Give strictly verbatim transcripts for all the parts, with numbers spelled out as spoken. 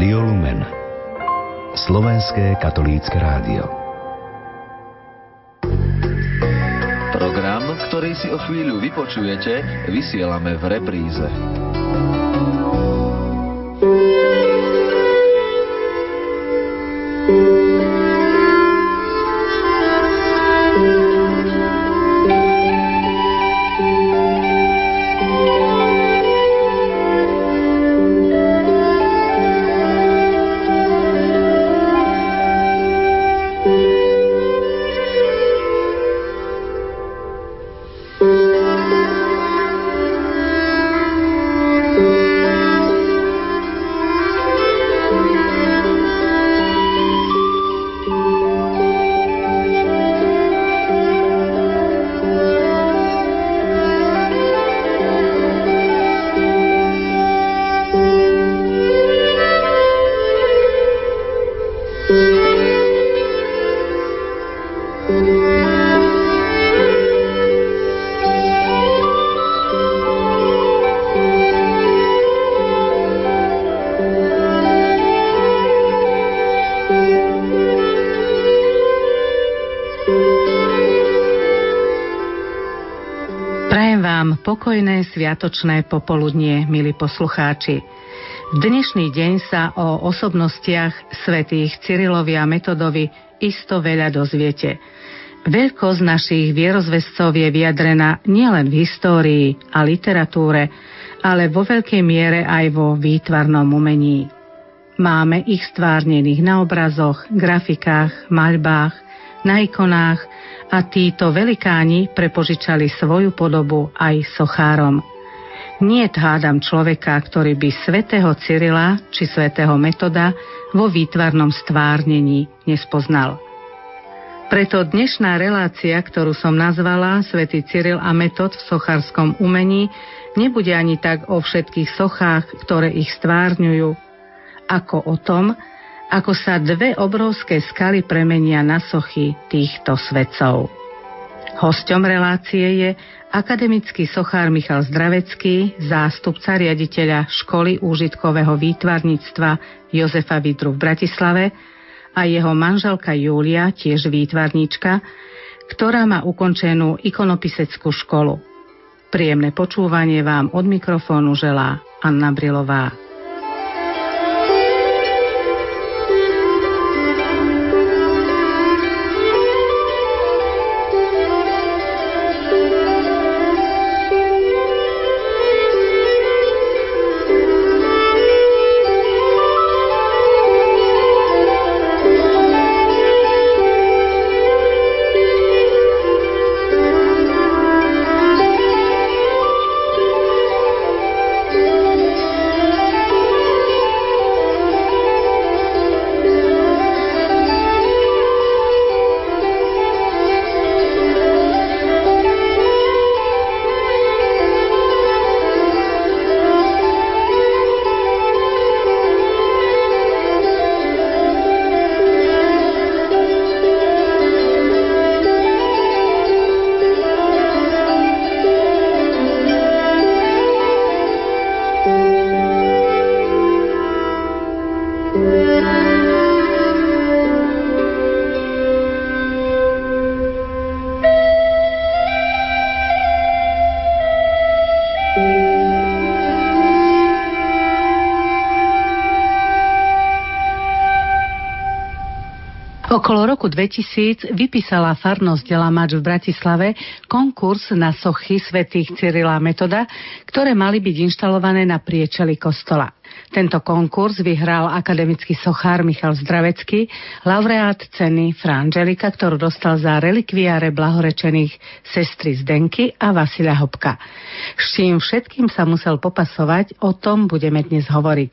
Rádio Lumen, slovenské katolícke rádio. Program, ktorý si o chvíľu vypočujete, vysielame v repríze. Pokojné sviatočné popoludnie, milí poslucháči. V dnešný deň sa o osobnostiach svätých Cyrilovi a Metodovi isto veľa dozviete. Veľkosť našich vierozvescov je vyjadrená nielen v histórii a literatúre, ale vo veľkej miere aj vo výtvarnom umení. Máme ich stvárnených na obrazoch, grafikách, maľbách, na ikonách a títo velikáni prepožičali svoju podobu aj sochárom. Niet hádam človeka, ktorý by svätého Cyrila či svätého Metoda vo výtvarnom stvárnení nespoznal. Preto dnešná relácia, ktorú som nazvala Svätý Cyril a Metod v sochárskom umení, nebude ani tak o všetkých sochách, ktoré ich stvárňujú, ako o tom, ako sa dve obrovské skaly premenia na sochy týchto svetcov. Hosťom relácie je akademický sochár Michal Zdravecký, zástupca riaditeľa školy úžitkového výtvarníctva Jozefa Vydru v Bratislave a jeho manželka Júlia, tiež výtvarníčka, ktorá má ukončenú ikonopiseckú školu. Príjemné počúvanie vám od mikrofónu želá Anna Brilová. Okolo roku dvetisíc vypísala farnosť Lamač v Bratislave konkurs na sochy svätých Cyrila Metoda, ktoré mali byť inštalované na priečeli kostola. Tento konkurs vyhral akademický sochár Michal Zdravecký, laureát ceny Frangelika, ktorú dostal za relikviáre blahorečených sestry Zdenky a Vasiľa Hopka. S čím všetkým sa musel popasovať, o tom budeme dnes hovoriť.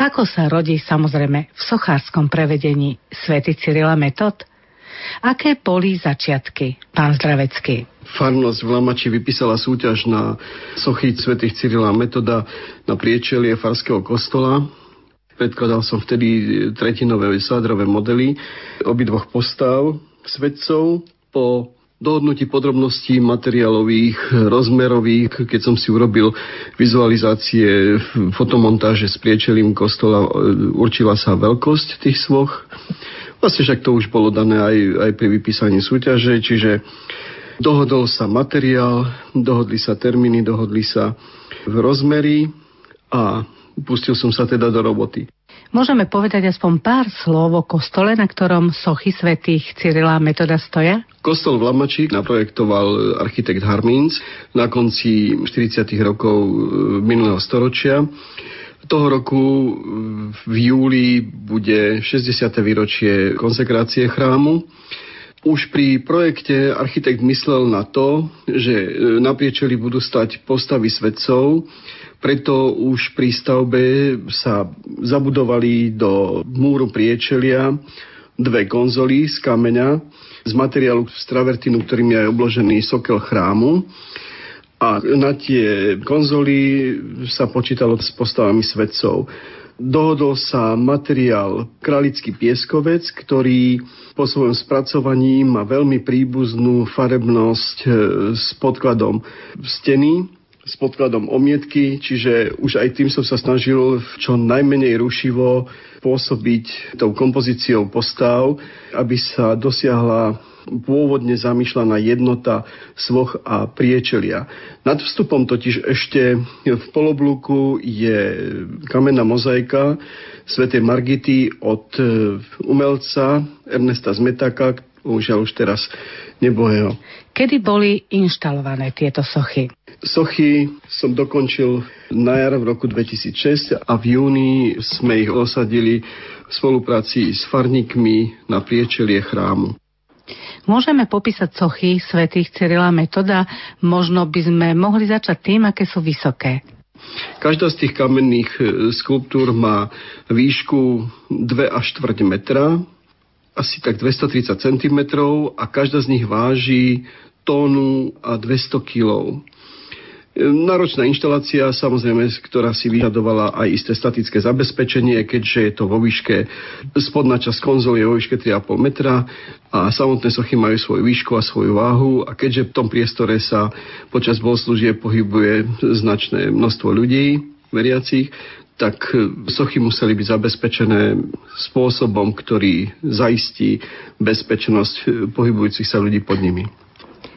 Ako sa rodí samozrejme v sochárskom prevedení svätý Cyril a Metod? Aké boli začiatky, pán Zdravecký? Farnosť v Lamači vypísala súťaž na sochy svätých Cyrila a Metoda na priečelie farského kostola. Predkladal som vtedy tretinové sádrové modely obidvoch postav svätcov. Po dohodnutí podrobností materiálových, rozmerových, keď som si urobil vizualizácie fotomontáže s priečelím kostola, určila sa veľkosť tých svoch. Vlastne však to už bolo dané aj, aj pri vypísaní súťaže, čiže dohodol sa materiál, dohodli sa termíny, dohodli sa rozmery a pustil som sa teda do roboty. Môžeme povedať aspoň pár slov o kostole, na ktorom sochy svätých Cyrila a Metoda stoja? Kostol v Lamači naprojektoval architekt Harminc na konci štyridsiatych rokov minulého storočia. Toho roku v júli bude šesťdesiate výročie konsekrácie chrámu. Už pri projekte architekt myslel na to, že na priečeli budú stať postavy svätcov, preto už pri stavbe sa zabudovali do múru priečelia dve konzoly z kameňa, z materiálu z travertínu, ktorým je obložený sokel chrámu. A na tie konzoly sa počítalo s postavami svätcov. Dohodol sa materiál králický pieskovec, ktorý po svojom spracovaní má veľmi príbuznú farebnosť s podkladom steny, s podkladom omietky, čiže už aj tým som sa snažil čo najmenej rušivo pôsobiť tou kompozíciou postav, aby sa dosiahla pôvodne zamýšľaná jednota svoch a priečelia. Nad vstupom totiž ešte v poloblúku je kamenná mozaika svätej Margity od umelca Ernesta Zmetáka, už teraz nebohého. Kedy boli inštalované tieto sochy? Sochy som dokončil na jar v roku dvetisícšesť a v júni sme ich osadili v spolupráci s farníkmi na priečelie chrámu. Môžeme popísať sochy svätých Cyrila Metoda, možno by sme mohli začať tým, aké sú vysoké. Každá z tých kamenných skulptúr má výšku dva a štvrť metra, asi tak dvestotridsať centimetrov a každá z nich váži tónu a dvesto kilogramov. Náročná inštalácia, samozrejme, ktorá si vyžadovala aj isté statické zabezpečenie, keďže je to vo výške, spodná časť konzol je vo výške tri a pol metra a samotné sochy majú svoju výšku a svoju váhu a keďže v tom priestore sa počas bohoslúžieb pohybuje značné množstvo ľudí, veriacich, tak sochy museli byť zabezpečené spôsobom, ktorý zaistí bezpečnosť pohybujúcich sa ľudí pod nimi.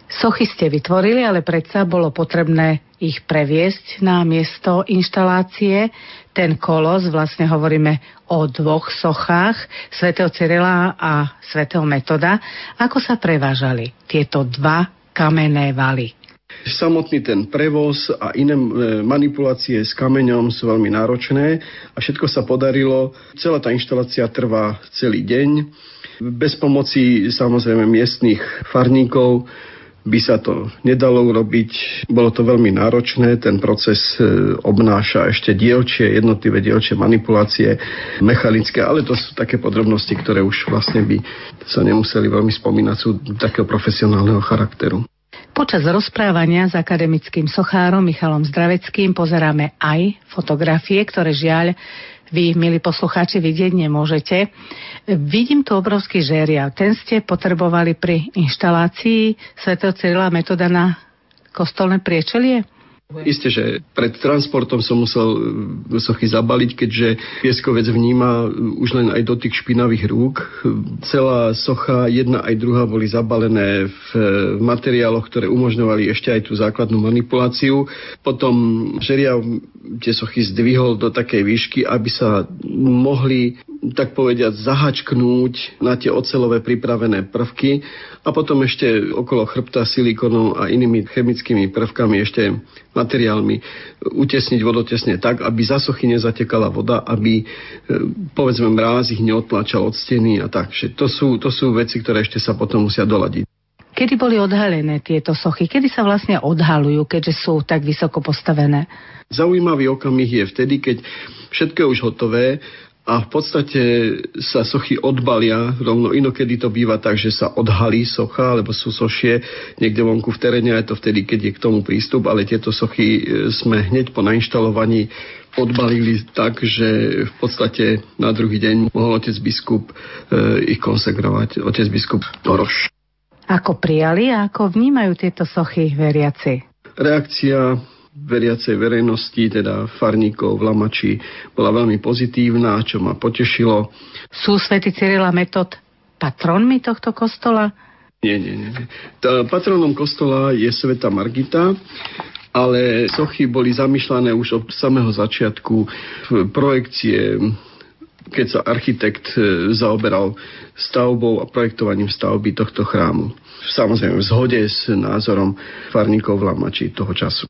Sochy ste vytvorili, ale predsa bolo potrebné ich previesť na miesto inštalácie. Ten kolos, vlastne hovoríme o dvoch sochách, svätého Cyrila a svätého Metoda. Ako sa prevážali tieto dva kamenné valy? Samotný ten prevoz a iné manipulácie s kameňom sú veľmi náročné a všetko sa podarilo. Celá tá inštalácia trvá celý deň. Bez pomoci samozrejme miestnych farníkov by sa to nedalo urobiť. Bolo to veľmi náročné, ten proces obnáša ešte dielčie, jednotlivé dielčie manipulácie mechanické, ale to sú také podrobnosti, ktoré už vlastne by sa nemuseli veľmi spomínať, sú takého profesionálneho charakteru. Počas rozprávania s akademickým sochárom Michalom Zdraveckým pozeráme aj fotografie, ktoré žiaľ vy, milí poslucháči, vidieť nemôžete. Vidím tu obrovský žeriav. Ten ste potrebovali pri inštalácii svätého Cyrila Metoda na kostolné priečelie? Isté, že pred transportom som musel sochy zabaliť, keďže pieskovec vníma už len aj do tých špinavých rúk. Celá socha, jedna aj druhá, boli zabalené v materiáloch, ktoré umožňovali ešte aj tú základnú manipuláciu. Potom žeriav tie sochy zdvihol do takej výšky, aby sa mohli, tak povediať, zahačknúť na tie oceľové pripravené prvky a potom ešte okolo chrbta silikónom a inými chemickými prvkami ešte materiálmi utesniť vodotesne tak, aby za sochy nezatekala voda, aby, povedzme, mráz ich neodtlačal od steny a tak. To sú, to sú veci, ktoré ešte sa potom musia doladiť. Kedy boli odhalené tieto sochy? Kedy sa vlastne odhalujú, keďže sú tak vysoko postavené? Zaujímavý okamih je vtedy, keď všetko je už hotové a v podstate sa sochy odbalia rovno. Inokedy to býva tak, že sa odhalí socha, alebo sú sošie niekde vonku v teréne, aj to vtedy, keď je k tomu prístup, ale tieto sochy sme hneď po nainštalovaní odbalili tak, že v podstate na druhý deň mohol otec biskup ich konsekrovať, otec biskup Toroš. Ako prijali a ako vnímajú tieto sochy veriaci? Reakcia veriacej verejnosti, teda farníkov v Lamači, bola veľmi pozitívna, čo ma potešilo. Sú svätý Cyril a Metod patronmi tohto kostola? Nie, nie, nie. Tá, patronom kostola je svätá Margita, ale sochy boli zamýšľané už od samého začiatku. Projekcie, keď sa architekt zaoberal stavbou a projektovaním stavby tohto chrámu. Samozrejme v zhode s názorom farníkov v Lamači toho času.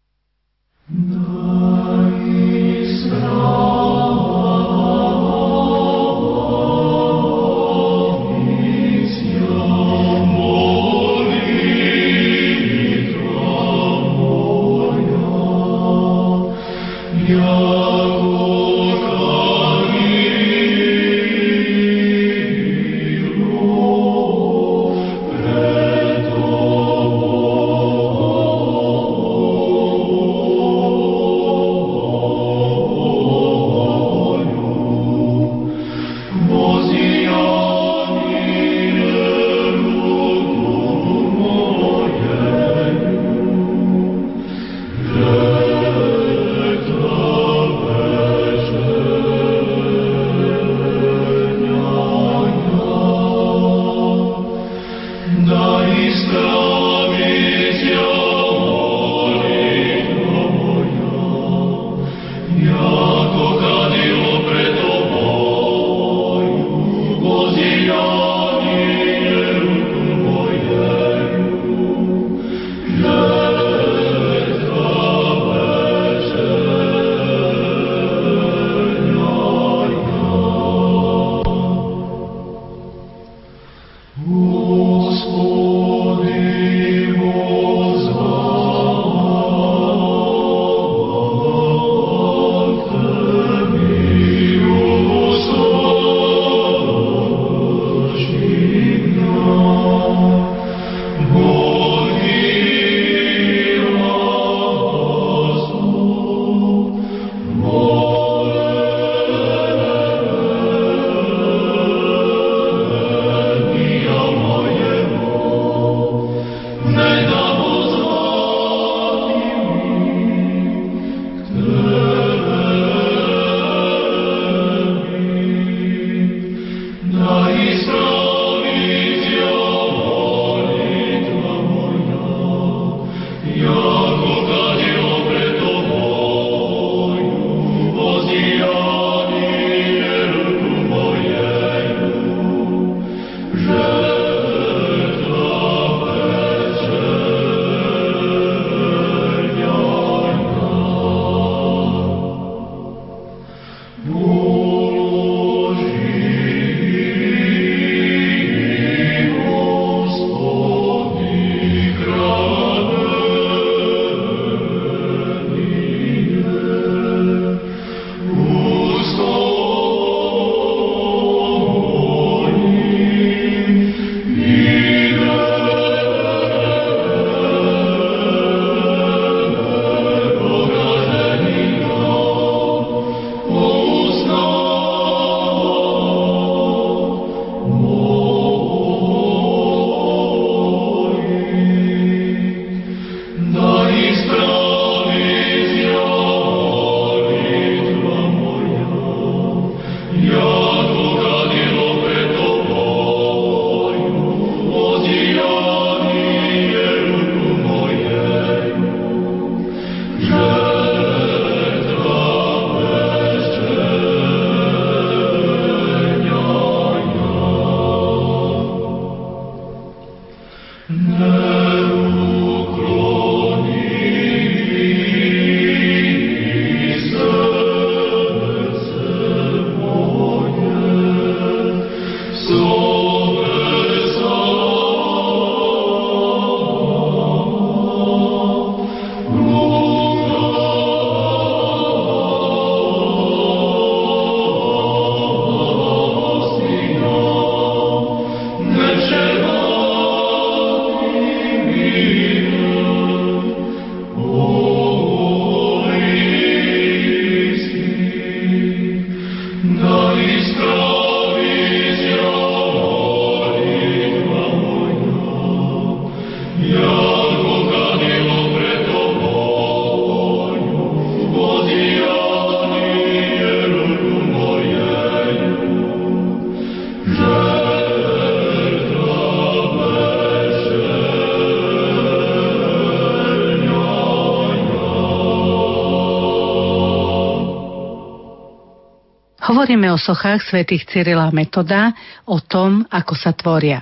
Hovoríme o sochách svätých Cyrila a Metoda, o tom, ako sa tvoria.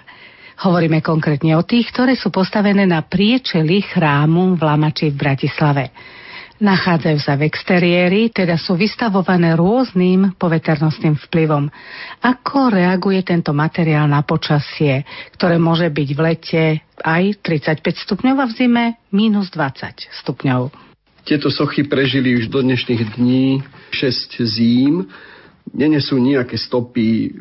Hovoríme konkrétne o tých, ktoré sú postavené na priečeli chrámu v Lamači v Bratislave. Nachádzajú sa v exteriéri, teda sú vystavované rôznym poveternostným vplyvom. Ako reaguje tento materiál na počasie, ktoré môže byť v lete aj tridsaťpäť stupňov a v zime mínus dvadsať stupňov? Tieto sochy prežili už do dnešných dní šesť zím. Nenesú nejaké stopy,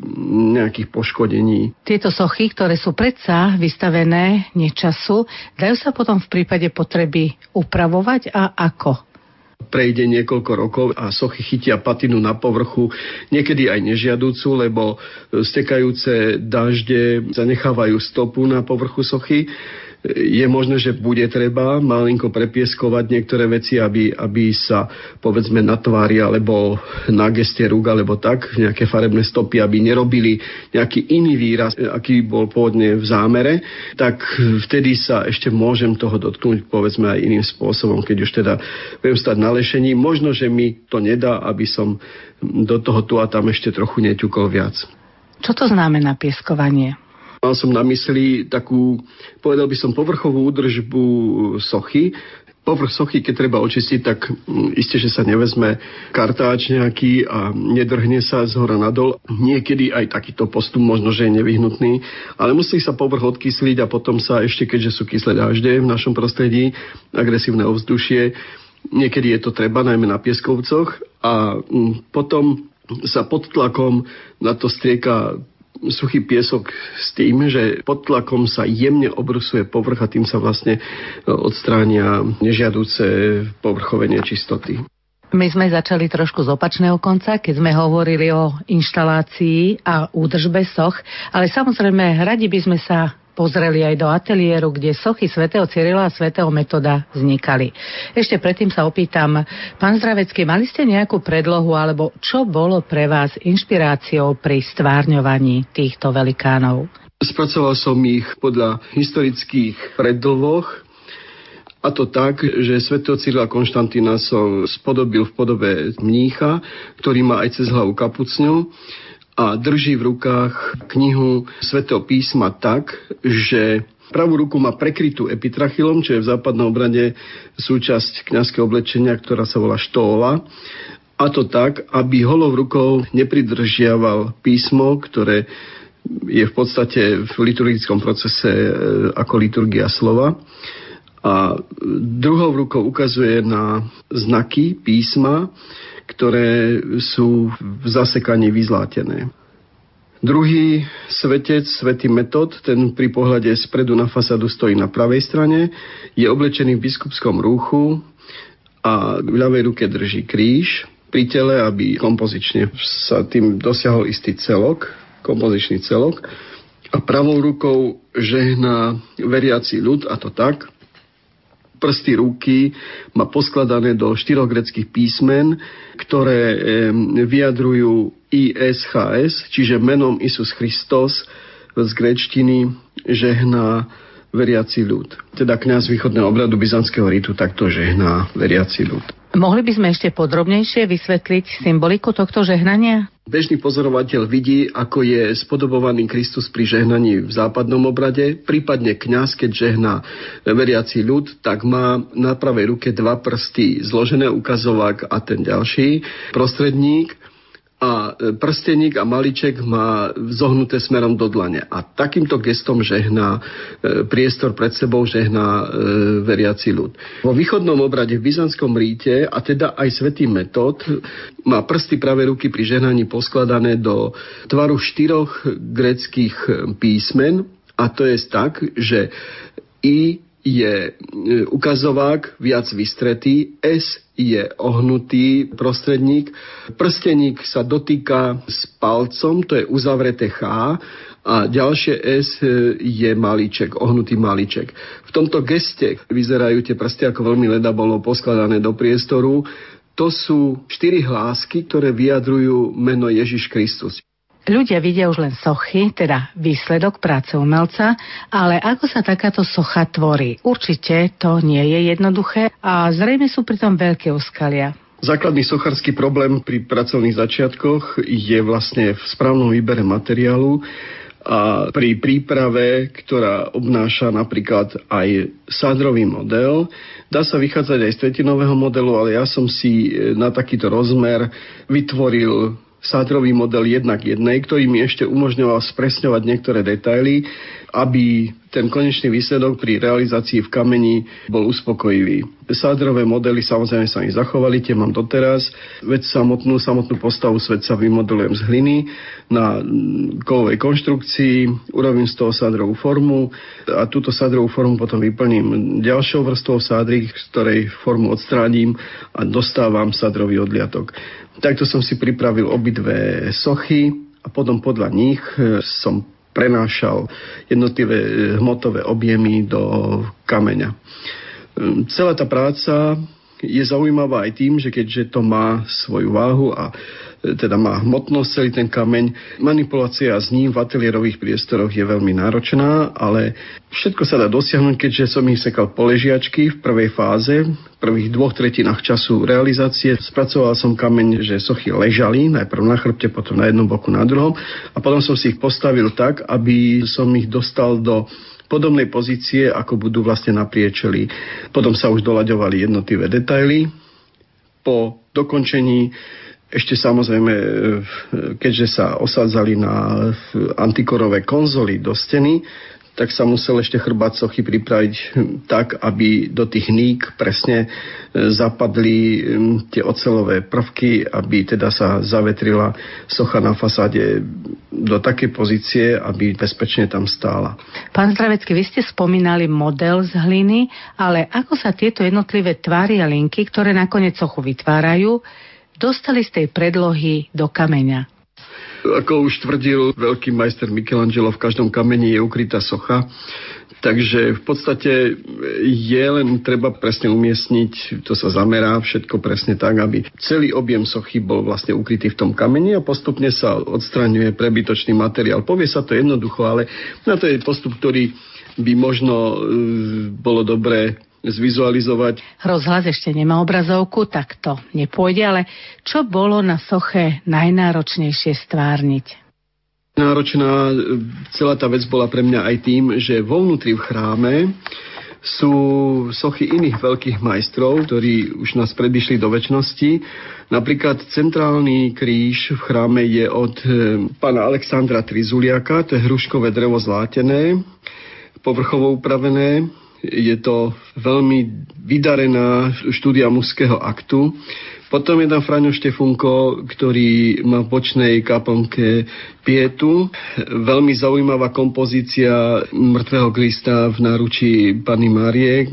nejakých poškodení. Tieto sochy, ktoré sú predsa vystavené nečasu, dajú sa potom v prípade potreby upravovať a ako? Prejde niekoľko rokov a sochy chytia patinu na povrchu, niekedy aj nežiaducu, lebo stekajúce dažde zanechávajú stopu na povrchu sochy. Je možné, že bude treba malinko prepieskovať niektoré veci, aby, aby sa, povedzme, na tvári alebo na geste rúk, alebo tak, nejaké farebné stopy, aby nerobili nejaký iný výraz, aký bol pôvodne v zámere, tak vtedy sa ešte môžem toho dotknúť, povedzme, aj iným spôsobom, keď už teda budem stať na lešení. Možno, že mi to nedá, aby som do toho tu a tam ešte trochu neťukol viac. Čo to znamená pieskovanie? Mal som na mysli takú, povedal by som, povrchovú údržbu sochy. Povrch sochy, keď treba očistiť, tak isté, že sa nevezme kartáč nejaký a nedrhne sa z hora nadol. Niekedy aj takýto postup možno, že je nevyhnutný, ale musí sa povrch odkysliť a potom sa ešte, keďže sú kyslé dážde v našom prostredí, agresívne ovzdušie, niekedy je to treba, najmä na Pieskovcoch, a potom sa pod tlakom na to strieka suchý piesok s tým, že pod tlakom sa jemne obrusuje povrch a tým sa vlastne odstránia nežiaduce povrchové nečistoty. My sme začali trošku z opačného konca, keď sme hovorili o inštalácii a údržbe soch, ale samozrejme radi by sme sa pozreli aj do ateliéru, kde sochy svätého Cyrila a svätého Metoda vznikali. Ešte predtým sa opýtam, pán Zdravecký, mali ste nejakú predlohu, alebo čo bolo pre vás inšpiráciou pri stvárňovaní týchto velikánov? Spracoval som ich podľa historických predloh, a to tak, že svätého Cyrila Konštantína som spodobil v podobe mnícha, ktorý má aj cez hlavu kapucňu, a drží v rukách knihu Svätého písma tak, že pravú ruku má prekrytú epitrachilom, čo je v západnom obrade súčasť kňazského oblečenia, ktorá sa volá štóla. A to tak, aby holou rukou nepridržiaval písmo, ktoré je v podstate v liturgickom procese ako liturgia slova. A druhou rukou ukazuje na znaky písma, ktoré sú v zasekaní vyzlátené. Druhý svetec, svätý Metod, ten pri pohľade spredu na fasádu stojí na pravej strane, je oblečený v biskupskom rúchu a v ľavej ruke drží kríž pri tele, aby kompozične sa tým dosiahol istý celok, kompozičný celok. A pravou rukou žehná veriaci ľud, a to tak, prsty ruky má poskladané do štyroch greckých písmen, ktoré vyjadrujú I S H S, čiže menom Isus Christos z gréčtiny žehná veriaci ľud. Teda kňaz východného obradu byzantského ritu takto žehná veriaci ľud. Mohli by sme ešte podrobnejšie vysvetliť symboliku tohto žehnania? Bežný pozorovateľ vidí, ako je spodobovaný Kristus pri žehnaní v západnom obrade, prípadne kňaz, keď žehná veriaci ľud, tak má na pravej ruke dva prsty zložené, ukazovák a ten ďalší, prostredník, a prsteník a maliček má zohnuté smerom do dlane. A takýmto gestom žehná priestor pred sebou, žehná veriaci ľud. Vo východnom obrade v byzantskom ríte, a teda aj svätý Metod, má prsty pravej ruky pri žehnaní poskladané do tvaru štyroch gréckych písmen, a to je tak, že I je ukazovák viac vystretý, S je ohnutý prostredník, prsteník sa dotýka s palcom, to je uzavreté H, a ďalšie S je maliček, ohnutý maliček. V tomto geste vyzerajú tie prsty, ako veľmi leda bolo poskladané do priestoru. To sú štyri hlásky, ktoré vyjadrujú meno Ježiš Kristus. Ľudia vidia už len sochy, teda výsledok práce umelca, ale ako sa takáto socha tvorí? Určite to nie je jednoduché a zrejme sú pritom veľké úskalia. Základný sochársky problém pri pracovných začiatkoch je vlastne v správnom výbere materiálu a pri príprave, ktorá obnáša napríklad aj sádrový model. Dá sa vychádzať aj z tvetinového modelu, ale ja som si na takýto rozmer vytvoril sádrový model jednak jednej, ktorý mi ešte umožňoval spresňovať niektoré detaily, aby ten konečný výsledok pri realizácii v kameni bol uspokojivý. Sádrové modely samozrejme sa mi zachovali, tie mám doteraz. Veď samotnú, samotnú postavu svetca vymodelujem z hliny na kovovej konštrukcii, urobím z toho sádrovú formu a túto sádrovú formu potom vyplním ďalšou vrstvou sádry, z ktorej formu odstránim a dostávam sádrový odliatok. Takto som si pripravil obidve sochy a potom podľa nich som prenášal jednotlivé hmotové objemy do kameňa. Celá tá práca je zaujímavá aj tým, že keďže to má svoju váhu a teda má hmotnosť celý ten kameň, manipulácia s ním v ateliérových priestoroch je veľmi náročná, ale všetko sa dá dosiahnuť, keďže som ich sekal poležiačky v prvej fáze, v prvých dvoch tretinách času realizácie. Spracoval som kameň, že sochy ležali, najprv na chrbte, potom na jednom boku, na druhom a potom som si ich postavil tak, aby som ich dostal do podobnej pozície, ako budú vlastne na priečeli. Potom sa už doľaďovali jednotlivé detaily. Po dokončení ešte samozrejme, keďže sa osadzali na antikorové konzoly do steny, tak sa musel ešte chrbát sochy pripraviť tak, aby do tých hník presne zapadli tie ocelové prvky, aby teda sa zavetrila socha na fasáde do takej pozície, aby bezpečne tam stála. Pán Zdravecký, vy ste spomínali model z hliny, ale ako sa tieto jednotlivé tvary a linky, ktoré nakoniec sochu vytvárajú, dostali z tej predlohy do kameňa? Ako už tvrdil veľký majster Michelangelo, v každom kameni je ukrytá socha, takže v podstate je len treba presne umiestniť, to sa zamerá všetko presne tak, aby celý objem sochy bol vlastne ukrytý v tom kameni a postupne sa odstraňuje prebytočný materiál. Povie sa to jednoducho, ale na to je postup, ktorý by možno bolo dobré zvizualizovať. Rozhlas ešte nemá obrazovku, tak to nepôjde, ale čo bolo na soche najnáročnejšie stvárniť? Náročná celá tá vec bola pre mňa aj tým, že vo vnútri v chráme sú sochy iných veľkých majstrov, ktorí už nás predišli do večnosti. Napríklad centrálny kríž v chráme je od pána Alexandra Trizuliaka, to je hruškové drevo zlátené, povrchovo upravené. Je to veľmi vydarená štúdia mužského aktu. Potom je tam Fraňo Štefunko, ktorý má v bočnej kaplnke pietu. Veľmi zaujímavá kompozícia mŕtvého Krista v náručí Panny Márie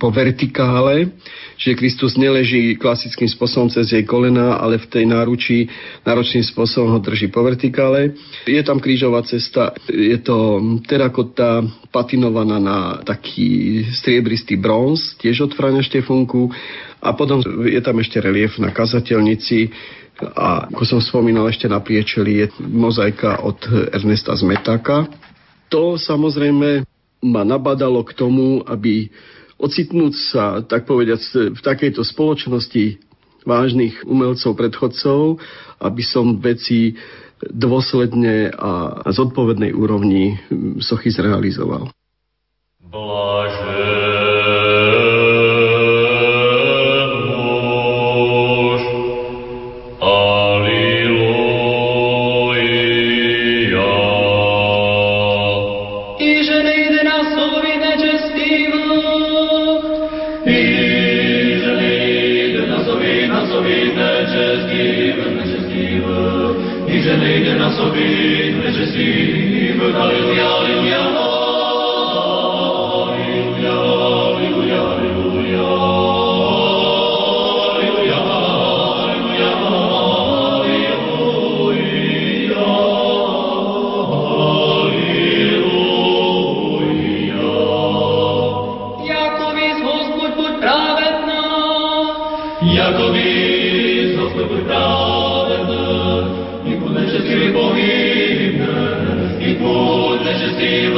po vertikále, že Kristus neleží klasickým spôsobom cez jej kolena, ale v tej náručí náročným spôsobom ho drží po vertikále. Je tam krížová cesta, je to terakota patinovaná na taký striebristý bronz, tiež od Fraňa Štefunku. A potom je tam ešte relief na kazateľnici a ako som spomínal, ešte na priečeli je mozaika od Ernesta Zmetáka. To samozrejme ma nabadalo k tomu, aby ocitnúť sa, tak povediať, v takejto spoločnosti vážnych umelcov, predchodcov, aby som veci dôsledne a zodpovednej úrovni sochy zrealizoval. Bože. Nikude že si povinne, nikude že si v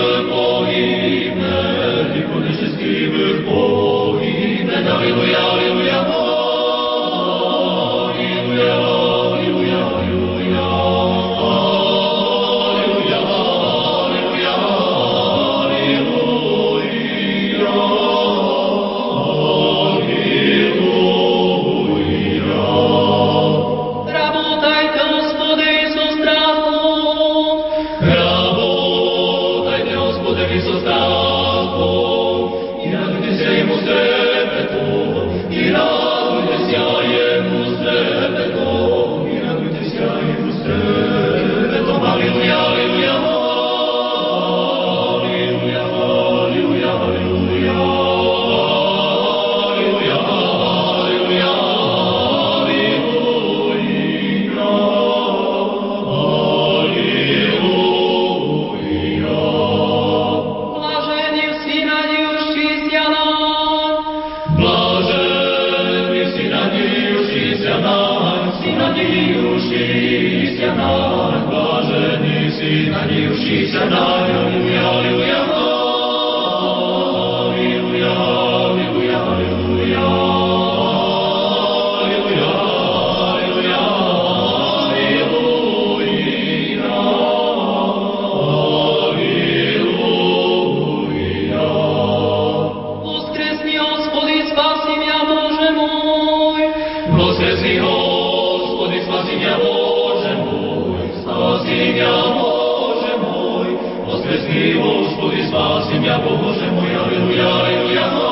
надеющийся на блаженный сын, надеющийся на Аллилуйя, Аллилуйя, Аллилуйя, Аллилуйя, Аллилуйя, Аллилуйя, Аллилуйя, Аллилуйя, Аллилуйя. Воскресни, Господи, спаси меня, Боже мой. Воскресни, Господи, спаси меня, Боже мой. Спаси меня, Боже мой. Воскресни, Господи, спаси меня, Боже мой. Аллилуйя, аллилуйя.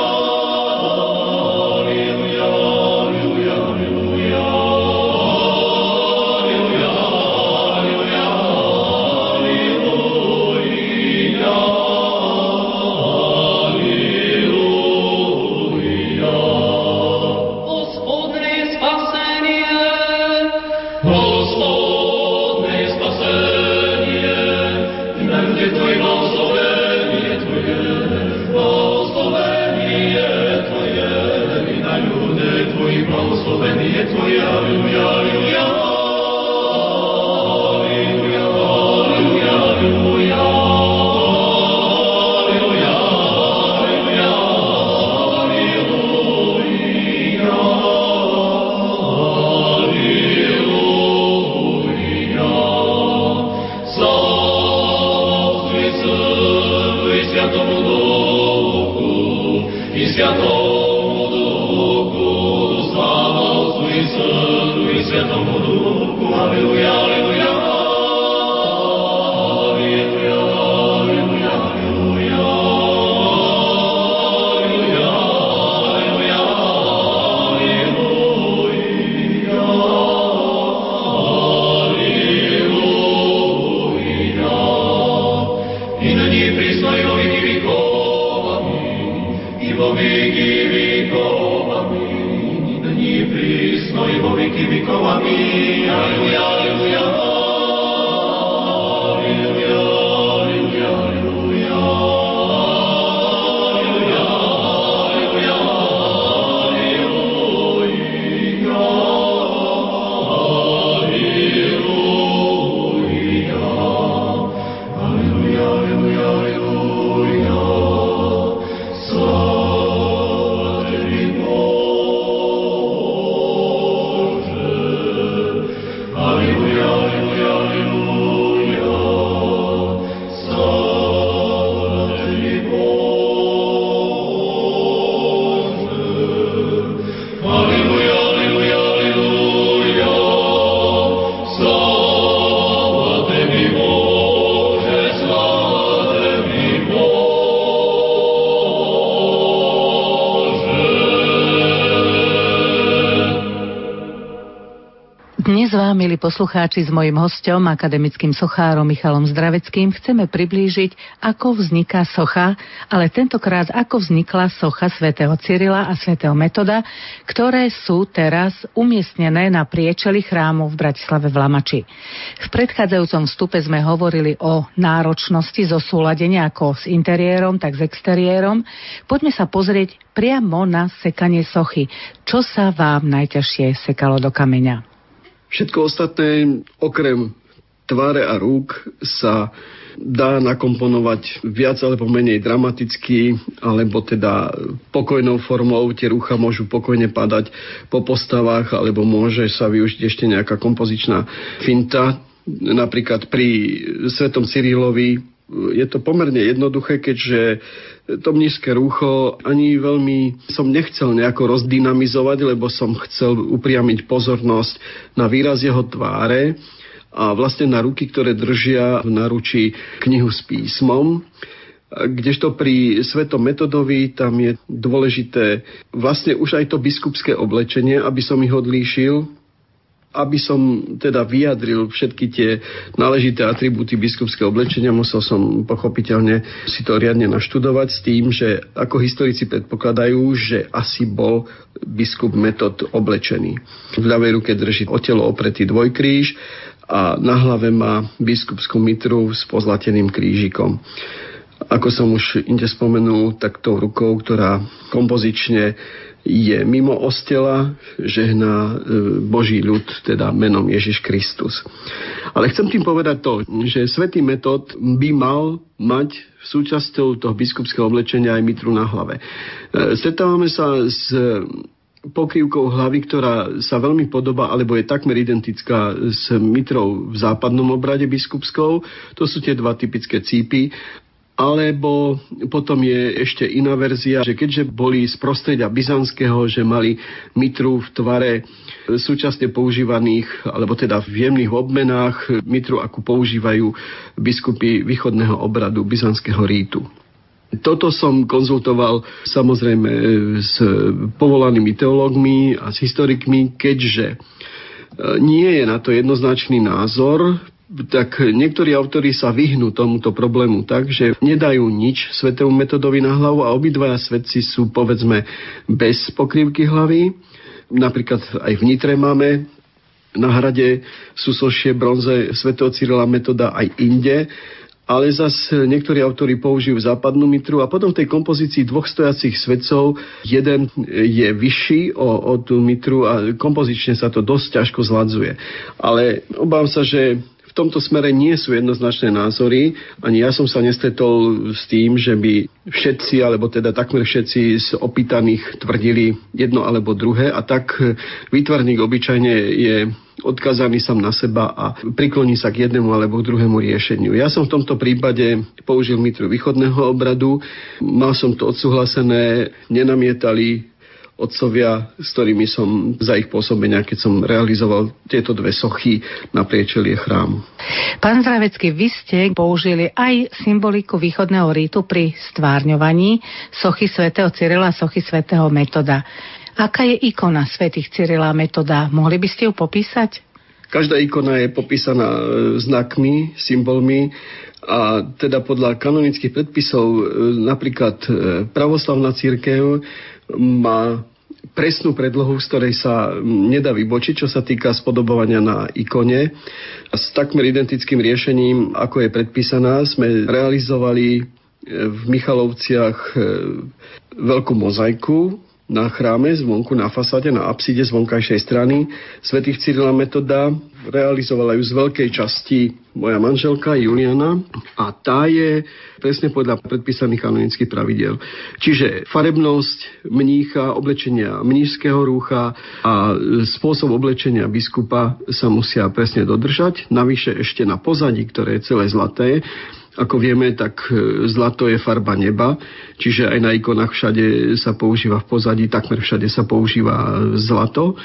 Milí poslucháči, s mojím hosťom, akademickým sochárom Michalom Zdraveckým, chceme priblížiť, ako vzniká socha, ale tentokrát ako vznikla socha svätého Cyrila a svätého Metoda, ktoré sú teraz umiestnené na priečeli chrámu v Bratislave v Lamači. V predchádzajúcom vstupe sme hovorili o náročnosti zosúladenia ako s interiérom, tak s exteriérom. Poďme sa pozrieť priamo na sekanie sochy. Čo sa vám najťažšie sekalo do kameňa? Všetko ostatné, okrem tváre a rúk, sa dá nakomponovať viac alebo menej dramaticky, alebo teda pokojnou formou. Tie rucha môžu pokojne padať po postavách, alebo môže sa využiť ešte nejaká kompozičná finta. Napríklad pri svätom Cyrilovi je to pomerne jednoduché, keďže to mníšske rúcho ani veľmi som nechcel nejako rozdynamizovať, lebo som chcel upriamiť pozornosť na výraz jeho tváre a vlastne na ruky, ktoré držia v naručí knihu s písmom. Kdežto pri svätom Metodovi tam je dôležité vlastne už aj to biskupské oblečenie, aby som ich odlíšil, aby som teda vyjadril všetky tie náležité atribúty biskupského oblečenia, musel som pochopiteľne si to riadne naštudovať s tým, že ako historici predpokladajú, že asi bol biskup Metod oblečený. V ľavej ruke drží o telo opretý dvojkríž a na hlave má biskupskú mitru s pozlateným krížikom. Ako som už inde spomenul, tak tou rukou, ktorá kompozične je mimo ostela, žehná Boží ľud, teda menom Ježiš Kristus. Ale chcem tým povedať to, že svätý Metod by mal mať súčasťou toho biskupského oblečenia aj mitru na hlave. Stretávame sa s pokrývkou hlavy, ktorá sa veľmi podobá, alebo je takmer identická s mitrou v západnom obrade biskupskou. To sú tie dva typické cípy. Alebo potom je ešte iná verzia, že keďže boli z prostredia byzantského, že mali mitru v tvare súčasne používaných, alebo teda v jemných obmenách, mitru, akú používajú biskupy východného obradu byzantského rítu. Toto som konzultoval samozrejme s povolanými teológmi a s historikmi, keďže nie je na to jednoznačný názor, tak niektorí autori sa vyhnú tomuto problému tak, že nedajú nič svätému Metodovi na hlavu a obidvaja svätci sú, povedzme, bez pokrývky hlavy. Napríklad aj v Nitre máme na hrade súsošie bronze svätého Cyrila Metoda aj inde, ale zase niektorí autori použijú západnú mitru a potom v tej kompozícii dvoch stojacích svetcov jeden je vyšší o, o tú mitru a kompozične sa to dosť ťažko zladzuje. Ale obávam sa, že v tomto smere nie sú jednoznačné názory. Ani ja som sa nestretol s tým, že by všetci, alebo teda takmer všetci z opýtaných tvrdili jedno alebo druhé. A tak výtvarník obyčajne je odkazaný sám na seba a prikloní sa k jednému alebo k druhému riešeniu. Ja som v tomto prípade použil mitru východného obradu. Mal som to odsúhlasené, nenamietali otcovia, s ktorými som za ich pôsobenia, keď som realizoval tieto dve sochy na priečelie chrámu. Pán Zdravecký, vy ste použili aj symboliku východného rítu pri stvárňovaní sochy svätého Cyrila a sochy svätého Metoda. Aká je ikona svätých Cyrila a Metoda? Mohli by ste ju popísať? Každá ikona je popísaná znakmi, symbolmi a teda podľa kanonických predpisov napríklad pravoslavná cirkev má presnú predlohu, z ktorej sa nedá vybočiť, čo sa týka spodobovania na ikone. A s takmer identickým riešením, ako je predpísaná, sme realizovali v Michalovciach veľkú mozaiku na chráme, zvonku, na fasáde, na apside z vonkajšej strany svätých Cyrila Metoda. Realizovala ju z veľkej časti moja manželka Juliana a tá je presne podľa predpísaných kanonických pravidiel. Čiže farebnosť mnícha, oblečenia mníšského rúcha a spôsob oblečenia biskupa sa musia presne dodržať. Navyše ešte na pozadí, ktoré je celé zlaté. Ako vieme, tak zlato je farba neba, čiže aj na ikonách všade sa používa v pozadí, takmer všade sa používa zlato.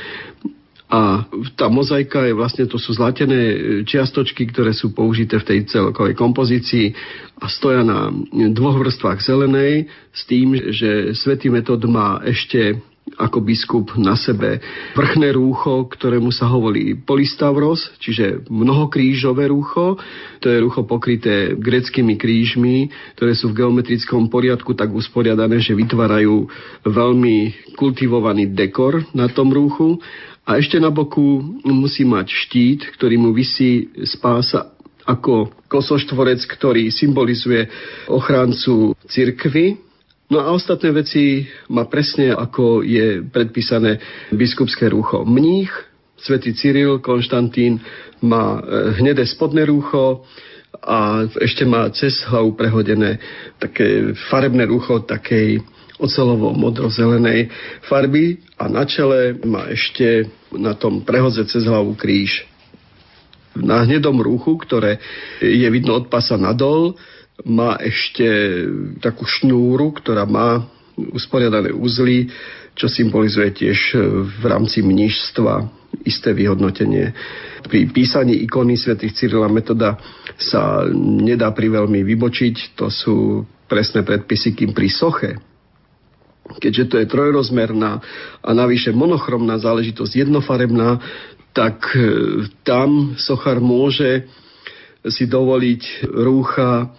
A tá mozaika je vlastne, to sú zlatené čiastočky, ktoré sú použité v tej celkovej kompozícii a stoja na dvoch vrstvách zelenej s tým, že svätý Metod má ešte ako biskup na sebe vrchné rúcho, ktorému sa hovorí polystavros, čiže mnohokrížové rúcho. To je rúcho pokryté gréckymi krížmi, ktoré sú v geometrickom poriadku tak usporiadané, že vytvárajú veľmi kultivovaný dekor na tom rúchu. A ešte na boku musí mať štít, ktorý mu visí spása ako kosoštvorec, ktorý symbolizuje ochráncu cirkvy. No a ostatné veci má presne, ako je predpísané biskupské rúcho. Mních, svätý Cyril, Konštantín má hnedé spodné rúcho a ešte má cez hlavu prehodené také farebné rúcho takej oceľovo modrozelenej farby a na čele má ešte na tom prehodze cez hlavu kríž. Na hnedom rúchu, ktoré je vidno od pasa nadol, má ešte takú šnúru, ktorá má usporiadané uzly, čo symbolizuje tiež v rámci mníšstva isté vyhodnotenie. Pri písaní ikony svätých Cyrila Metoda sa nedá priveľmi vybočiť, to sú presné predpisy, kým pri soche, keďže to je trojrozmerná a navyše monochromná záležitosť, jednofarebná, tak tam sochar môže si dovoliť rúcha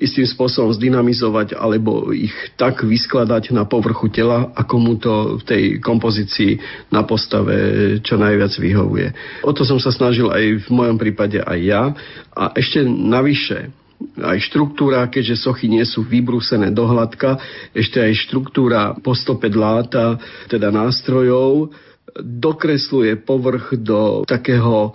istým spôsobom zdynamizovať alebo ich tak vyskladať na povrchu tela, ako mu to v tej kompozícii na postave čo najviac vyhovuje. O to som sa snažil aj v mojom prípade aj ja. A ešte navyše aj štruktúra, keďže sochy nie sú vybrúsené do hladka, ešte aj štruktúra postope dláta, teda nástrojov, dokresluje povrch do takého,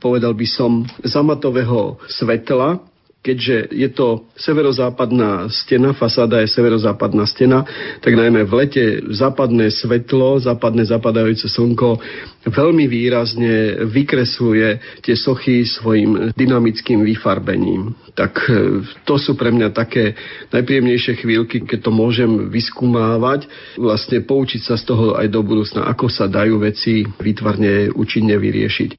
povedal by som, zamatového svetla, keďže je to severozápadná stena, fasáda je severozápadná stena, tak najmä v lete západné svetlo, západné zapadajúce slnko veľmi výrazne vykresluje tie sochy svojim dynamickým vyfarbením. Tak to sú pre mňa také najpríjemnejšie chvíľky, keď to môžem vyskúmávať, vlastne poučiť sa z toho aj do budúcna, ako sa dajú veci výtvarne účinne vyriešiť.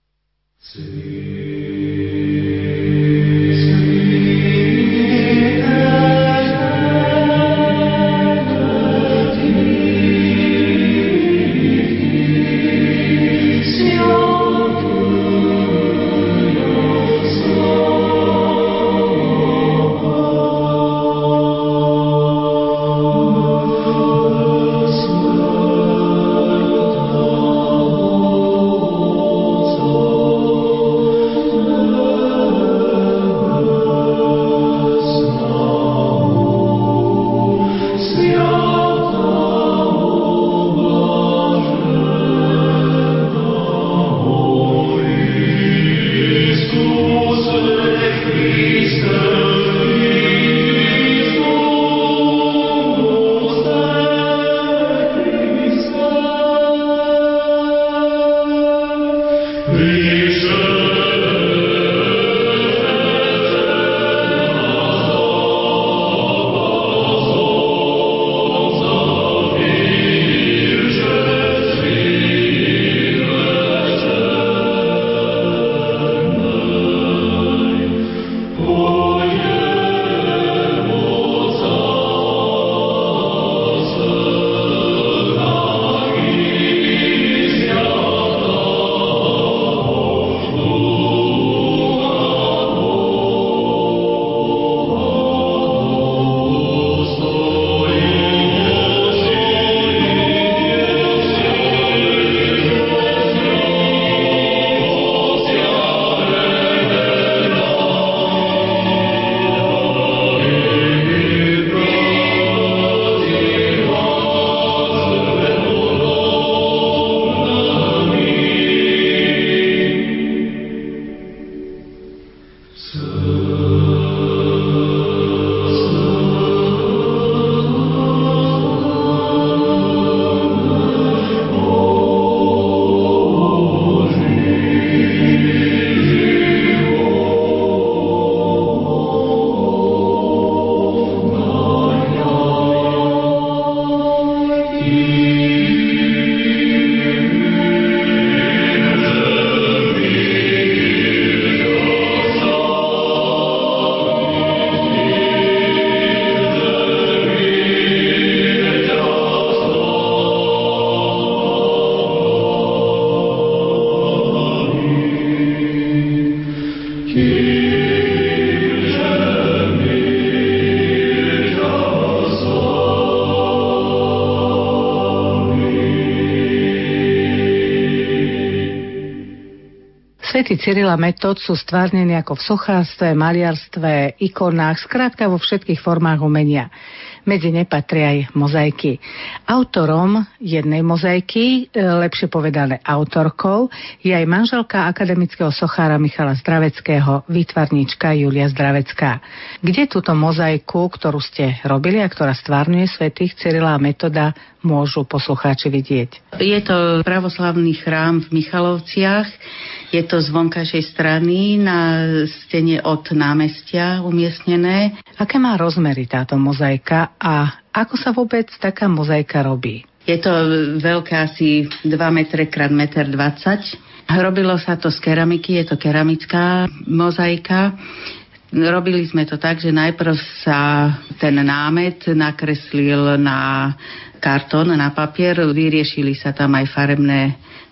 Svätý Cyril a Metod sú stvárnení ako v sochárstve, maliarstve, ikonách, skrátka vo všetkých formách umenia. Medzi ne patria aj mozaiky. Autorom jednej mozaiky, lepšie povedané autorkou, je aj manželka akademického sochára Michala Zdraveckého, výtvarníčka Júlia Zdravecká. Kde túto mozaiku, ktorú ste robili a ktorá stvárňuje svätých Cyrila a Metoda, môžu poslucháči vidieť? Je to pravoslavný chrám v Michalovciach. Je to z vonkajšej strany na stene od námestia umiestnené. Aké má rozmery táto mozaika a ako sa vôbec taká mozaika robí? Je to veľká asi dva metre krát jeden meter dvadsať. Robilo sa to z keramiky, je to keramická mozaika. Robili sme to tak, že najprv sa ten námet nakreslil na kartón, na papier. Vyriešili sa tam aj farebné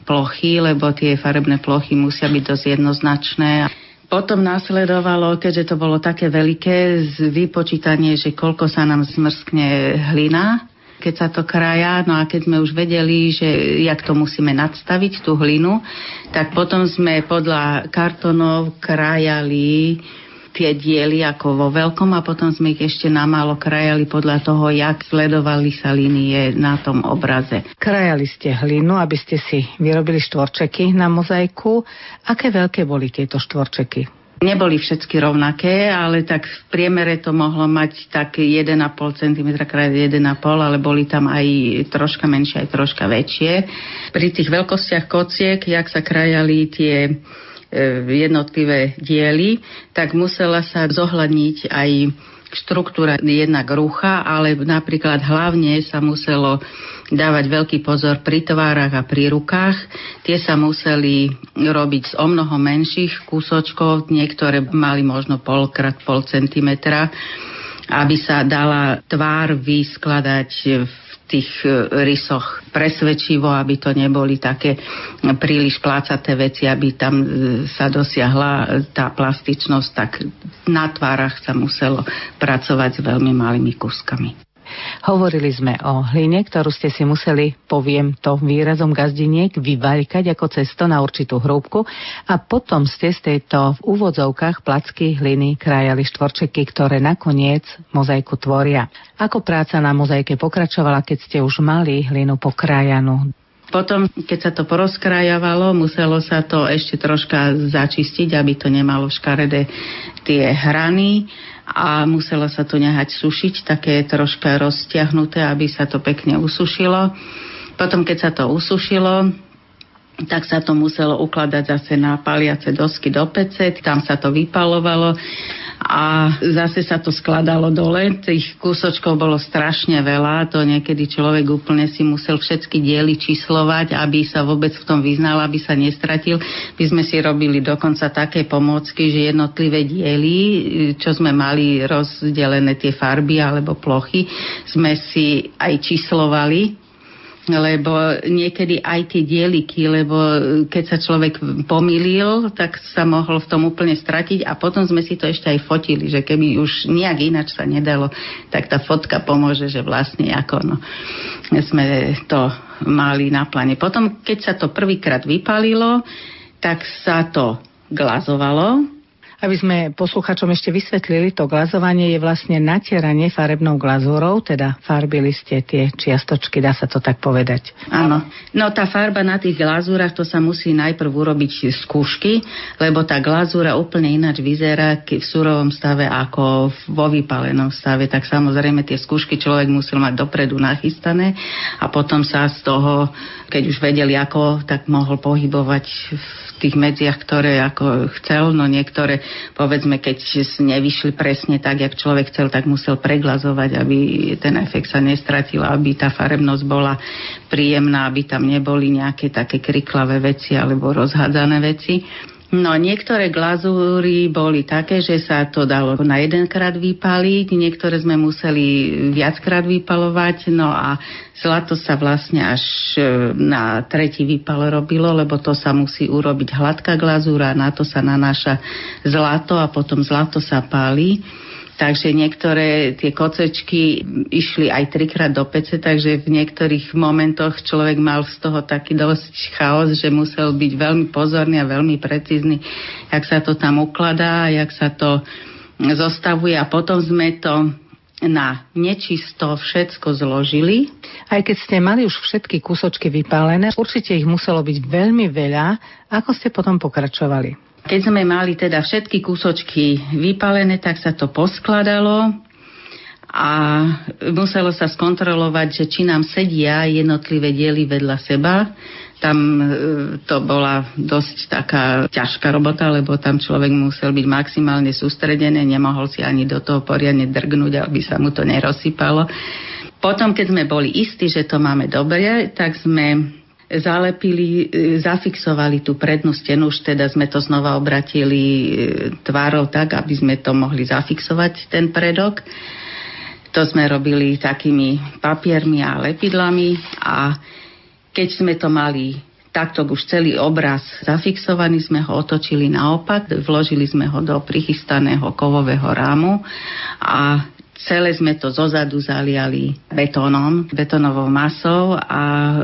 plochy, lebo tie farebné plochy musia byť dosť jednoznačné. Potom následovalo, keďže to bolo také veľké, vypočítanie, že koľko sa nám zmrskne hlina, keď sa to kraja. No a keď sme už vedeli, že jak to musíme nadstaviť, tú hlinu, tak potom sme podľa kartonov krajali tie diely ako vo veľkom a potom sme ich ešte namálo krajali podľa toho, jak sledovali sa línie na tom obraze. Krajali ste hlinu, aby ste si vyrobili štvorčeky na mozaiku. Aké veľké boli tieto štvorčeky? Neboli všetky rovnaké, ale tak v priemere to mohlo mať tak jeden a pol centimetra krát jeden a pol, ale boli tam aj troška menšie, aj troška väčšie. Pri tých veľkostiach kociek, jak sa krajali tie jednotlivé diely, tak musela sa zohľadniť aj štruktúra jednak rucha, ale napríklad hlavne sa muselo dávať veľký pozor pri tvárach a pri rukách. Tie sa museli robiť z omnoho menších kúsočkov, niektoré mali možno polkrát pol centimetra, aby sa dala tvár vyskladať v tých rysoch presvedčivo, aby to neboli také príliš plácaté veci, aby tam sa dosiahla tá plastičnosť, tak na tvárach sa muselo pracovať s veľmi malými kúskami. Hovorili sme o hline, ktorú ste si museli, poviem to výrazom gazdiniek, vyvaľkať ako cesto na určitú hrúbku a potom ste z tejto v úvodzovkách placky hliny krájali štvorčeky, ktoré nakoniec mozaiku tvoria. Ako práca na mozaike pokračovala, keď ste už mali hlinu pokrájanú? Potom, keď sa to porozkrájavalo, muselo sa to ešte troška začistiť, aby to nemalo škaredé tie hrany a muselo sa to nehať sušiť, také troška roztiahnuté, aby sa to pekne usušilo. Potom, keď sa to usušilo, tak sa to muselo ukladať zase na paliace dosky do pece, tam sa to vypalovalo a zase sa to skladalo dole. Tých kúsočkov bolo strašne veľa, to niekedy človek úplne si musel všetky diely číslovať, aby sa vôbec v tom vyznal, aby sa nestratil. My sme si robili dokonca také pomôcky, že jednotlivé diely, čo sme mali rozdelené tie farby alebo plochy, sme si aj číslovali, lebo niekedy aj tie dieliky, lebo keď sa človek pomýlil, tak sa mohol v tom úplne stratiť a potom sme si to ešte aj fotili, že keby už nejak ináč sa nedalo, tak tá fotka pomôže, že vlastne ako no, sme to mali na pláne. Potom, keď sa to prvýkrát vypalilo, tak sa to glazovalo. Aby sme posluchačom ešte vysvetlili, to glazovanie je vlastne natieranie farebnou glazúrou, teda farbili ste tie čiastočky, dá sa to tak povedať. Áno. No tá farba na tých glazúrach, to sa musí najprv urobiť z skúšky, lebo tá glazúra úplne ináč vyzerá v surovom stave ako vo vypalenom stave, tak samozrejme tie skúšky človek musel mať dopredu nachystané a potom sa z toho, keď už vedel ako, tak mohol pohybovať v tých medziach, ktoré ako chcel, no niektoré povedzme, keď nevyšli presne tak, jak človek chcel, tak musel preglazovať, aby ten efekt sa nestratil, aby tá farebnosť bola príjemná, aby tam neboli nejaké také kriklavé veci alebo rozhádzané veci. No, niektoré glazúry boli také, že sa to dalo na jedenkrát vypaliť, niektoré sme museli viackrát vypalovať, no a zlato sa vlastne až na tretí výpal robilo, lebo to sa musí urobiť hladká glazúra, na to sa nanáša zlato a potom zlato sa pálí. Takže niektoré tie kocečky išli aj trikrát do pece, takže v niektorých momentoch človek mal z toho taký dosť chaos, že musel byť veľmi pozorný a veľmi precízny, jak sa to tam ukladá, jak sa to zostavuje. A potom sme to na nečisto všetko zložili. Aj keď ste mali už všetky kúsočky vypálené, určite ich muselo byť veľmi veľa. Ako ste potom pokračovali? Keď sme mali teda všetky kúsočky vypálené, tak sa to poskladalo a muselo sa skontrolovať, že či nám sedia jednotlivé diely vedľa seba. Tam to bola dosť taká ťažká robota, lebo tam človek musel byť maximálne sústredený, nemohol si ani do toho poriadne drgnúť, aby sa mu to nerozsypalo. Potom, keď sme boli istí, že to máme dobre, tak sme zalepili, zafixovali tú prednú stenu, už teda sme to znova obratili tvárou tak, aby sme to mohli zafixovať, ten predok. To sme robili takými papiermi a lepidlami a keď sme to mali takto už celý obraz zafixovaný, sme ho otočili naopak, vložili sme ho do prichystaného kovového rámu a celé sme to zozadu zaliali betónom, betónovou masou a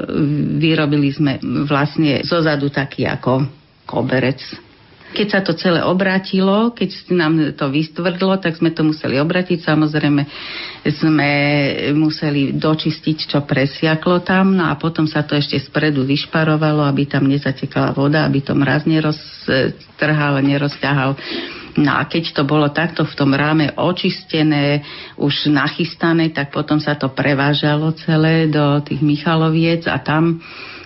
vyrobili sme vlastne zozadu taký ako koberec. Keď sa to celé obrátilo, keď nám to vystvrdlo, tak sme to museli obratiť. Samozrejme sme museli dočistiť, čo presiaklo tam. No a potom sa to ešte spredu vyšparovalo, aby tam nezatekala voda, aby to mraz neroztrhal, nerozťahal. No a keď to bolo takto v tom ráme očistené, už nachystané, tak potom sa to prevážalo celé do tých Michaloviec a tam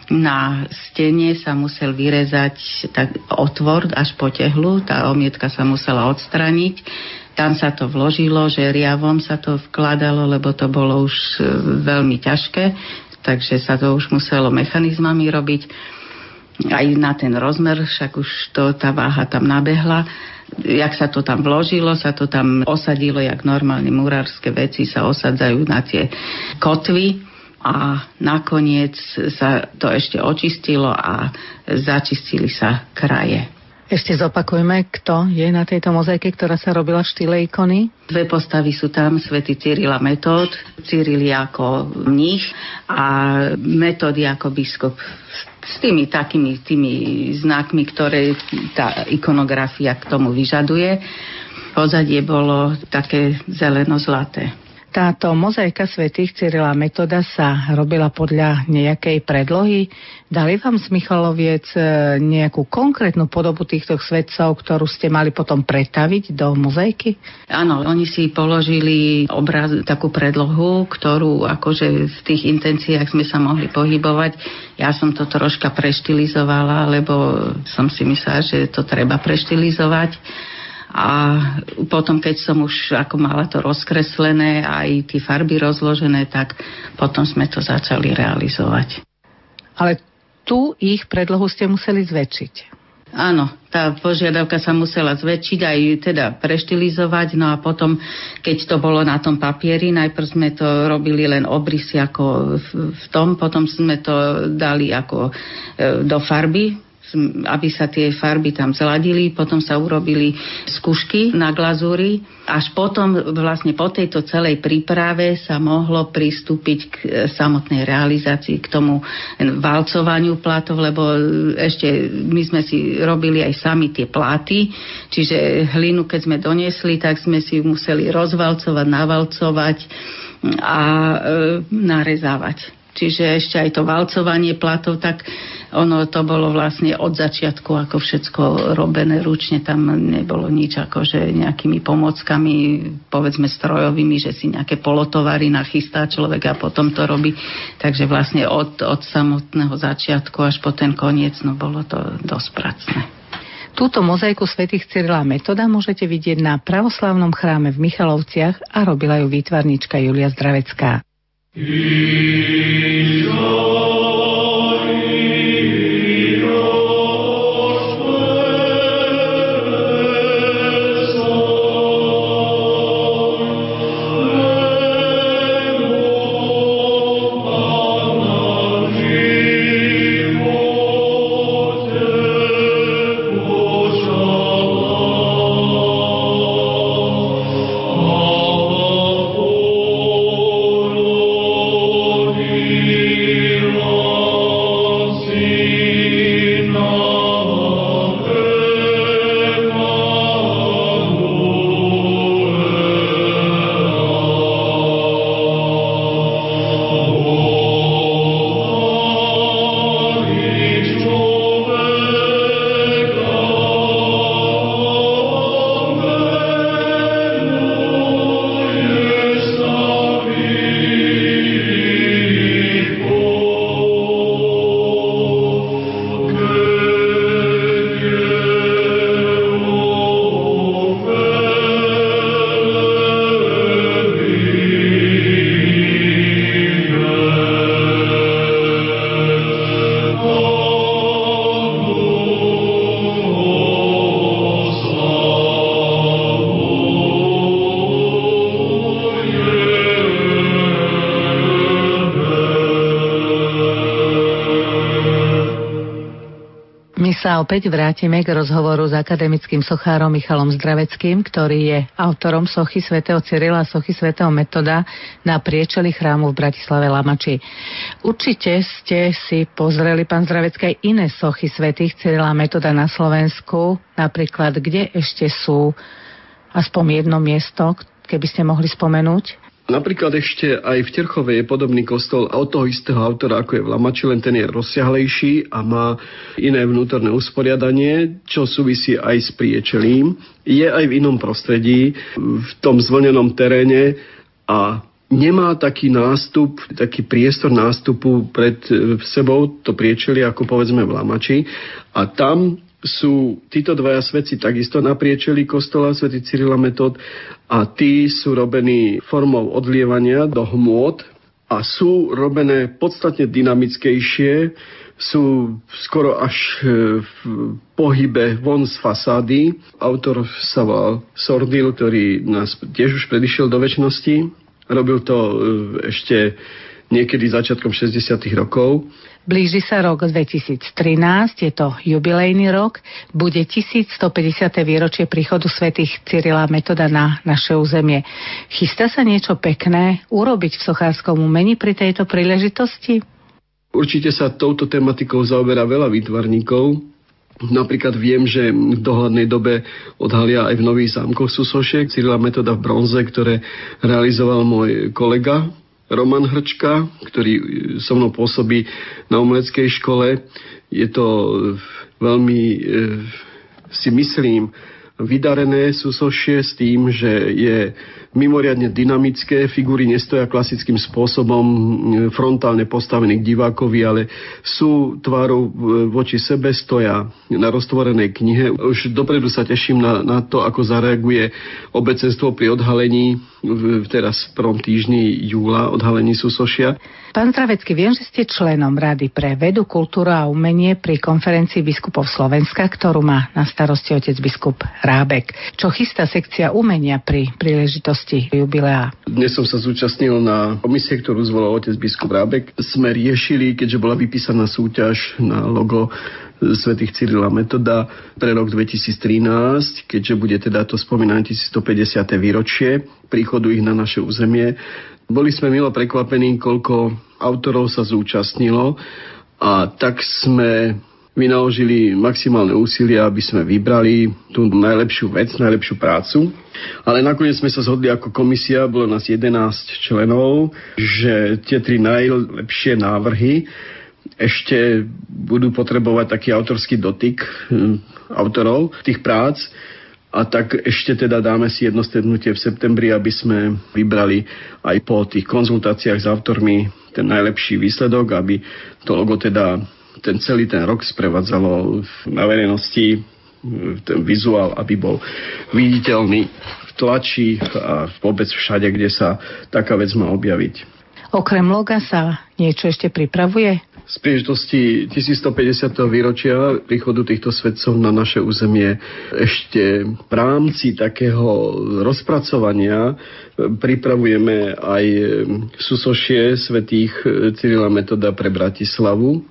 na stene sa musel vyrezať tak otvor až po tehlu, tá omietka sa musela odstraniť. Tam sa to vložilo, žeriavom sa to vkladalo, lebo to bolo už veľmi ťažké, takže sa to už muselo mechanizmami robiť. Aj na ten rozmer, však už to, tá váha tam nabehla. Jak sa to tam vložilo, sa to tam osadilo, jak normálne murárske veci sa osadzajú na tie kotvy a nakoniec sa to ešte očistilo a začistili sa kraje. Ešte zopakujme, kto je na tejto mozaike, ktorá sa robila v štýle ikony. Dve postavy sú tam, svätý Cyril a Metod. Cyril je ako mních a Metod je ako biskup. S tými takými tými znakmi, ktoré tá ikonografia k tomu vyžaduje. Pozadie bolo také zeleno-zlaté. Táto mozaika svätých Cyrila Metoda sa robila podľa nejakej predlohy. Dali vám z Michaloviec nejakú konkrétnu podobu týchto svätcov, ktorú ste mali potom pretaviť do mozaiky? Áno, oni si položili obraz, takú predlohu, ktorú akože v tých intenciách sme sa mohli pohybovať. Ja som to troška preštilizovala, lebo som si myslela, že to treba preštilizovať. A potom, keď som už ako mala to rozkreslené a aj tie farby rozložené, tak potom sme to začali realizovať. Ale tu ich predlohu ste museli zväčšiť. Áno, tá požiadavka sa musela zväčšiť aj teda preštilizovať, no a potom, keď to bolo na tom papieri, najprv sme to robili len obrysy ako v tom, potom sme to dali ako do farby, aby sa tie farby tam zladili, potom sa urobili skúšky na glazúri, až potom vlastne po tejto celej príprave sa mohlo pristúpiť k samotnej realizácii, k tomu valcovaniu plátov, lebo ešte my sme si robili aj sami tie pláty, čiže hlinu, keď sme doniesli, tak sme si ju museli rozvalcovať, navalcovať a e, narezávať. Čiže ešte aj to valcovanie platov, tak ono to bolo vlastne od začiatku ako všetko robené ručne, tam nebolo nič akože nejakými pomockami, povedzme strojovými, že si nejaké polotovary nachystá človek a potom to robí. Takže vlastne od, od samotného začiatku až po ten koniec, no bolo to dosť pracné. Túto mozaiku svätých Cyrila Metoda môžete vidieť na pravoslavnom chráme v Michalovciach a robila ju výtvarníčka Júlia Zdravecká. Amen. Oh sa opäť vrátime k rozhovoru s akademickým sochárom Michalom Zdraveckým, ktorý je autorom sochy svätého Cyrila a sochy svätého Metoda na priečeli chrámu v Bratislave Lamači. Určite ste si pozreli, pán Zdravecký, aj iné sochy svätých Cyrila a Metoda na Slovensku, napríklad kde ešte sú aspoň jedno miesto, keby ste mohli spomenúť? Napríklad ešte aj v Terchovej je podobný kostol od toho istého autora, ako je v Lamači, len ten je rozsiahlejší a má iné vnútorné usporiadanie, čo súvisí aj s priečelím. Je aj v inom prostredí, v tom zvlnenom teréne a nemá taký nástup, taký priestor nástupu pred sebou to priečelie, ako povedzme v Lamači. A tam sú títo dvaja svätci takisto na priečelí kostola, svätý Cyril a Metod, a tí sú robení formou odlievania do hmôt a sú robené podstatne dynamickejšie, sú skoro až v pohybe von z fasády. Autor sa volal Sordil, ktorý nás tiež už predišiel do večnosti. Robil to ešte niekedy začiatkom šesťdesiatych rokov. Blíži sa rok dvetisíctrinásť, je to jubilejný rok, bude tisícstopäťdesiate výročie príchodu svätých Cyrila a Metoda na naše územie. Chystá sa niečo pekné urobiť v sochárskom umení pri tejto príležitosti? Určite sa touto tematikou zaoberá veľa výtvarníkov. Napríklad viem, že v dohľadnej dobe odhalia aj v Nových Zámkoch sú sošie Cyrila a Metoda v bronze, ktoré realizoval môj kolega Roman Hrčka, ktorý so mnou pôsobí na umeleckej škole. Je to veľmi, si myslím, vydarené súsošie s tým, že je mimoriadne dynamické. Figúry nestoja klasickým spôsobom frontálne postavené k divákovi, ale sú tvárou voči sebe, stoja na roztvorenej knihe. Už dopredu sa teším na, na to, ako zareaguje obecenstvo pri odhalení v teraz v prvom týždni júla, odhalení súsošia. Pán Zdravecký, viem, že ste členom Rady pre vedu, kultúru a umenie pri konferencii biskupov Slovenska, ktorú má na starosti otec biskup Rábek. Čo chystá sekcia umenia pri príležitosti jubilea? Dnes som sa zúčastnil na komisie, ktorú zvolal otec biskup Rábek. Sme riešili, keďže bola vypísaná súťaž na logo svätých Cyrila Metoda pre rok dvetisíctrinásť, keďže bude teda to spomínané tisícstopäťdesiate výročie príchodu ich na naše územie. Boli sme milo prekvapení, koľko autorov sa zúčastnilo, a tak sme vynaložili maximálne úsilie, aby sme vybrali tú najlepšiu vec, najlepšiu prácu. Ale nakoniec sme sa zhodli ako komisia, bolo nás jedenásť členov, že tie tri najlepšie návrhy ešte budú potrebovať taký autorský dotyk autorov tých prác, a tak ešte teda dáme si jedno stretnutie v septembri, aby sme vybrali aj po tých konzultáciách s autormi ten najlepší výsledok, aby to logo teda ten celý ten rok sprevádzalo na verejnosti, ten vizuál, aby bol viditeľný v tlači a vôbec všade, kde sa taká vec má objaviť. Okrem loga sa niečo ešte pripravuje? Z príležitosti tisícstopäťdesiateho výročia príchodu týchto svätcov na naše územie ešte v rámci takého rozpracovania pripravujeme aj súsošie svätých Cyrila Metoda pre Bratislavu.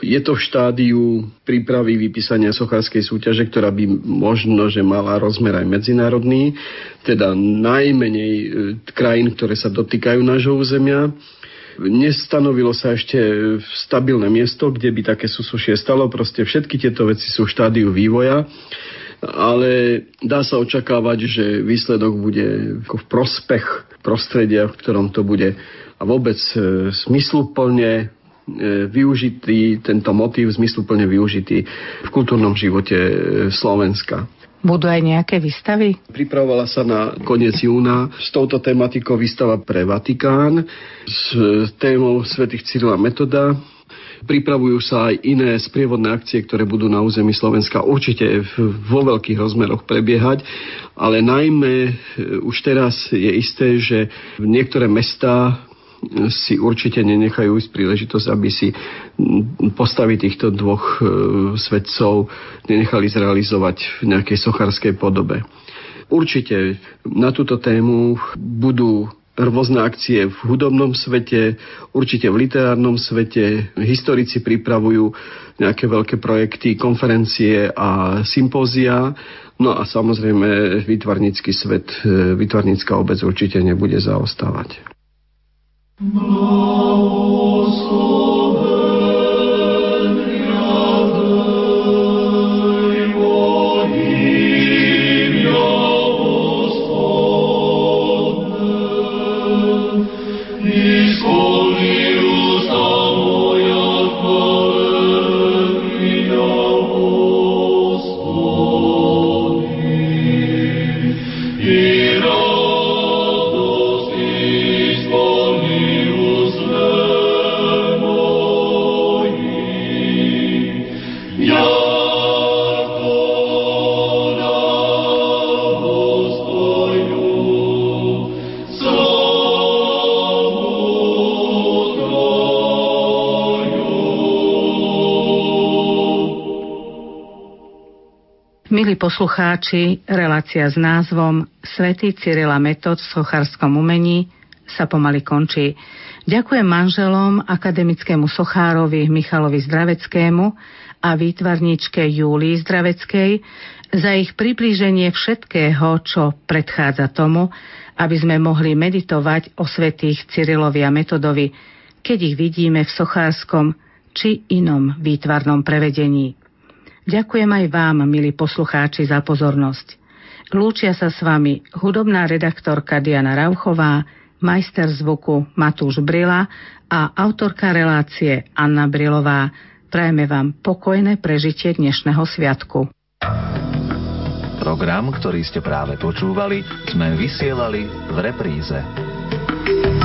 Je to v štádiu prípravy vypísania sochárskej súťaže, ktorá by možno, že mala rozmer aj medzinárodný, teda najmenej krajín, ktoré sa dotýkajú nášho územia. Nestanovilo sa ešte stabilné miesto, kde by také súsošie stalo. Proste všetky tieto veci sú v štádiu vývoja, ale dá sa očakávať, že výsledok bude v prospech prostredia, v ktorom to bude, a vôbec zmysluplne využitý, tento motív zmysluplne využitý v kultúrnom živote Slovenska. Budú aj nejaké výstavy? Pripravovala sa na koniec júna s touto tematikou výstava pre Vatikán s témou svätých Cyrila Metoda. Pripravujú sa aj iné sprievodné akcie, ktoré budú na území Slovenska určite vo veľkých rozmeroch prebiehať, ale najmä už teraz je isté, že niektoré mestá si určite nenechajú ísť príležitosť, aby si postavy týchto dvoch svätcov nenechali zrealizovať v nejakej sochárskej podobe. Určite na túto tému budú rôzne akcie v hudobnom svete, určite v literárnom svete. Historici pripravujú nejaké veľké projekty, konferencie a sympózia. No a samozrejme výtvarnícky svet, výtvarnícka obec určite nebude zaostávať. Milí poslucháči, relácia s názvom Svätý Cyril a Metod v sochárskom umení sa pomaly končí. Ďakujem manželom, akademickému sochárovi Michalovi Zdraveckému a výtvarníčke Júlii Zdraveckej za ich priblíženie všetkého, čo predchádza tomu, aby sme mohli meditovať o svätých Cyrilovi a Metodovi, keď ich vidíme v sochárskom či inom výtvarnom prevedení. Ďakujem aj vám, milí poslucháči, za pozornosť. Lúčia sa s vami hudobná redaktorka Diana Rauchová, majster zvuku Matúš Brila a autorka relácie Anna Brilová. Prajeme vám pokojné prežitie dnešného sviatku. Program, ktorý ste práve počúvali, sme vysielali v repríze.